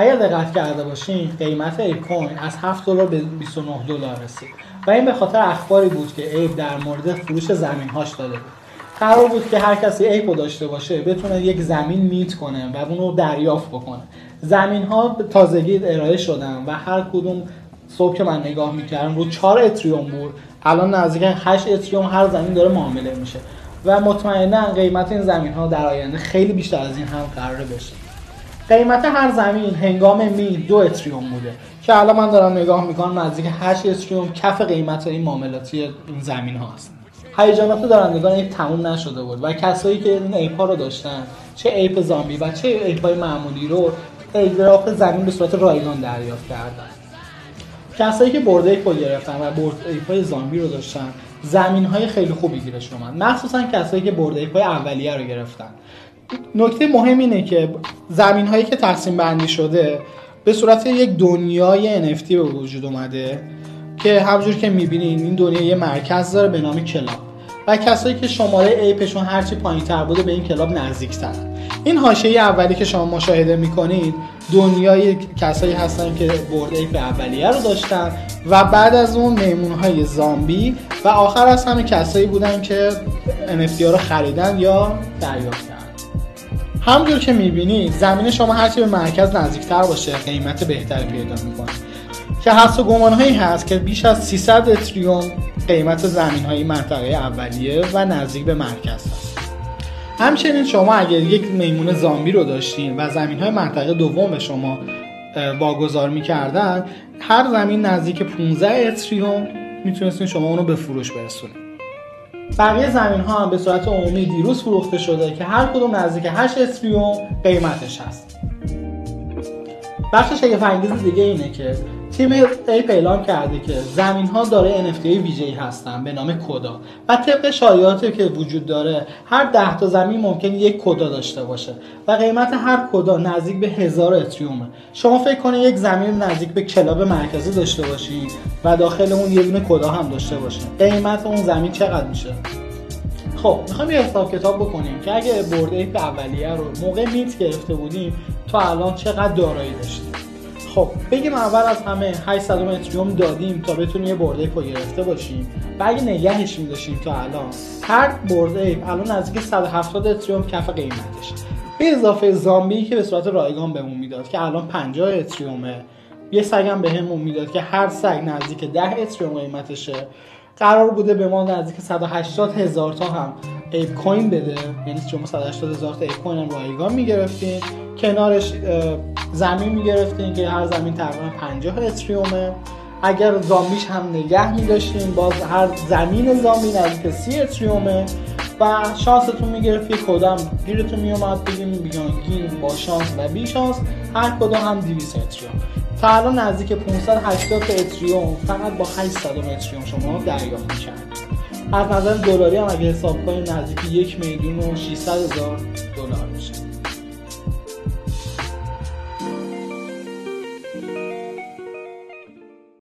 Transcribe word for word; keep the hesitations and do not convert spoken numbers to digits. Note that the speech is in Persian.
اگر دقت کرده باشین قیمت ایپ کوین از هفت دلار به بیست و نه دلار رسید و این به خاطر اخباری بود که ایپ در مورد فروش زمین‌هاش داده بود. قرار بود که هر کسی ایپو داشته باشه بتونه یک زمین میت کنه و اونو دریافت بکنه. زمین‌ها به تازگی ارائه شدن و هر کدوم صبح که من نگاه می‌کردم رو چهار اتریوم بود، الان نزدیک هشت اتریوم هر زمین داره معامله میشه و مطمئنا قیمت این زمین‌ها در آینده خیلی بیشتر از این هم قراره بشه. قیمت هر زمین هنگام مین دو اتریوم بوده که الان من دارم نگاه میکنم نزدیک هشت اتریوم کف قیمت این معاملاتی این زمین هاست. هیجانات دارندگان ایپ تموم نشده بود و کسایی که این ایپ ها رو داشتن، چه ایپ زامبی و چه ایپای معمولی، رو ایگراف زمین به صورت رایگان دریافت کردن. کسایی که بورد ایپ رو گرفتن و بورد ایپای زامبی رو داشتن، زمین‌های خیلی خوبی گیرش اومد، مخصوصا کسایی که بورد ایپای اولیه رو گرفتن. نکته مهم اینه که زمین هایی که تقسیم بندی شده به صورت یک دنیای ان اف تی به وجود اومده که همونجور که میبینین این دنیا یه مرکز داره به نام کلاب و کسایی که شماره ایپشون هرچی پایین تر بوده به این کلاب نزدیک ترن. این حاشیه ای اولی که شما مشاهده میکنید دنیای کسایی هستن که بورد ایپ اولیه رو داشتن و بعد از اون میمون های زامبی و آخر از همه کسایی بودن که ان اف تی ها رو خریدن یا دریافتن. همونجور که میبینید زمین شما هرچی به مرکز نزدیکتر باشه قیمت بهتری پیدا میکنه که حس و گمانهایی هست که بیش از سیصد اتریوم قیمت زمین های منطقه اولیه و نزدیک به مرکز هست. همچنین شما اگر یک میمون زامبی رو داشتین و زمین های منطقه دوم به شما واگذار میکردن، هر زمین نزدیک پانزده اتریوم میتونستین شما اونو به فروش برسونید. بقیه زمین ها هم به صورت عمومی دیروز فروخته شده که هر کدوم نزدیک هشت اتریوم قیمتش هست. بخش شگفت‌انگیز دیگه اینه که تیم ایپ اعلام کرده که زمین ها داره ان اف تی ویژه‌ای هستن به نام کدا و طبق شایعاتی که وجود داره هر ده تا زمین ممکن یک کدا داشته باشه و قیمت هر کدا نزدیک به هزار اتریومه. شما فکر کنید یک زمین نزدیک به کلاب مرکزی داشته باشین و داخل اون یه دونه کدا هم داشته باشین، قیمت اون زمین چقدر میشه؟ خب میخوایم یه حساب کتاب بکنیم که اگه بورد ایپ اولیه رو موقع میت گرفته بودیم تا الان چقدر دارایی داشتیم. خب بگیم اول از همه هشتصد اتریوم دادیم تا بتونیم یه برد ایپ رو گرفته باشیم و اگه نگهش می‌داشتیم تا الان هر برد ایپ الان نزدیک صد و هفتاد اتریوم کف قیمتش، به اضافه زامبی که به صورت رایگان بهمون میداد که الان پنجاه اتریومه، یه سگم بهمون میداد که هر سگ نزدیک ده اتریوم قیمتشه. قرار بوده به ما نزدیک صد و هشتاد هزار تا هم ایپ کوین بده، یعنی شما صد و هشتاد هزار تا ایپ کوین هم رایگان می‌گرفتین، کنارش زمین می‌گرفتین که هر زمین تقریبا پنجاه اتریومه. اگر زامبیش هم نگه می‌داشتین باز هر زمین زامبی نزدیک سی اتریومه و شانستون می‌گرفت یک کدام گیرتون میومد، بگیم بیانگین با شانس و بی شانس هر کدام هم دویست اتریوم. تا الان نزدیک پانصد و هشتاد اتریوم فقط با هشتصد اتریوم شما دریافت می‌کردید. از نظر دلاری هم اگه حساب کنیم نزدیک یک میلیون و ششصد هزار دلار میشه.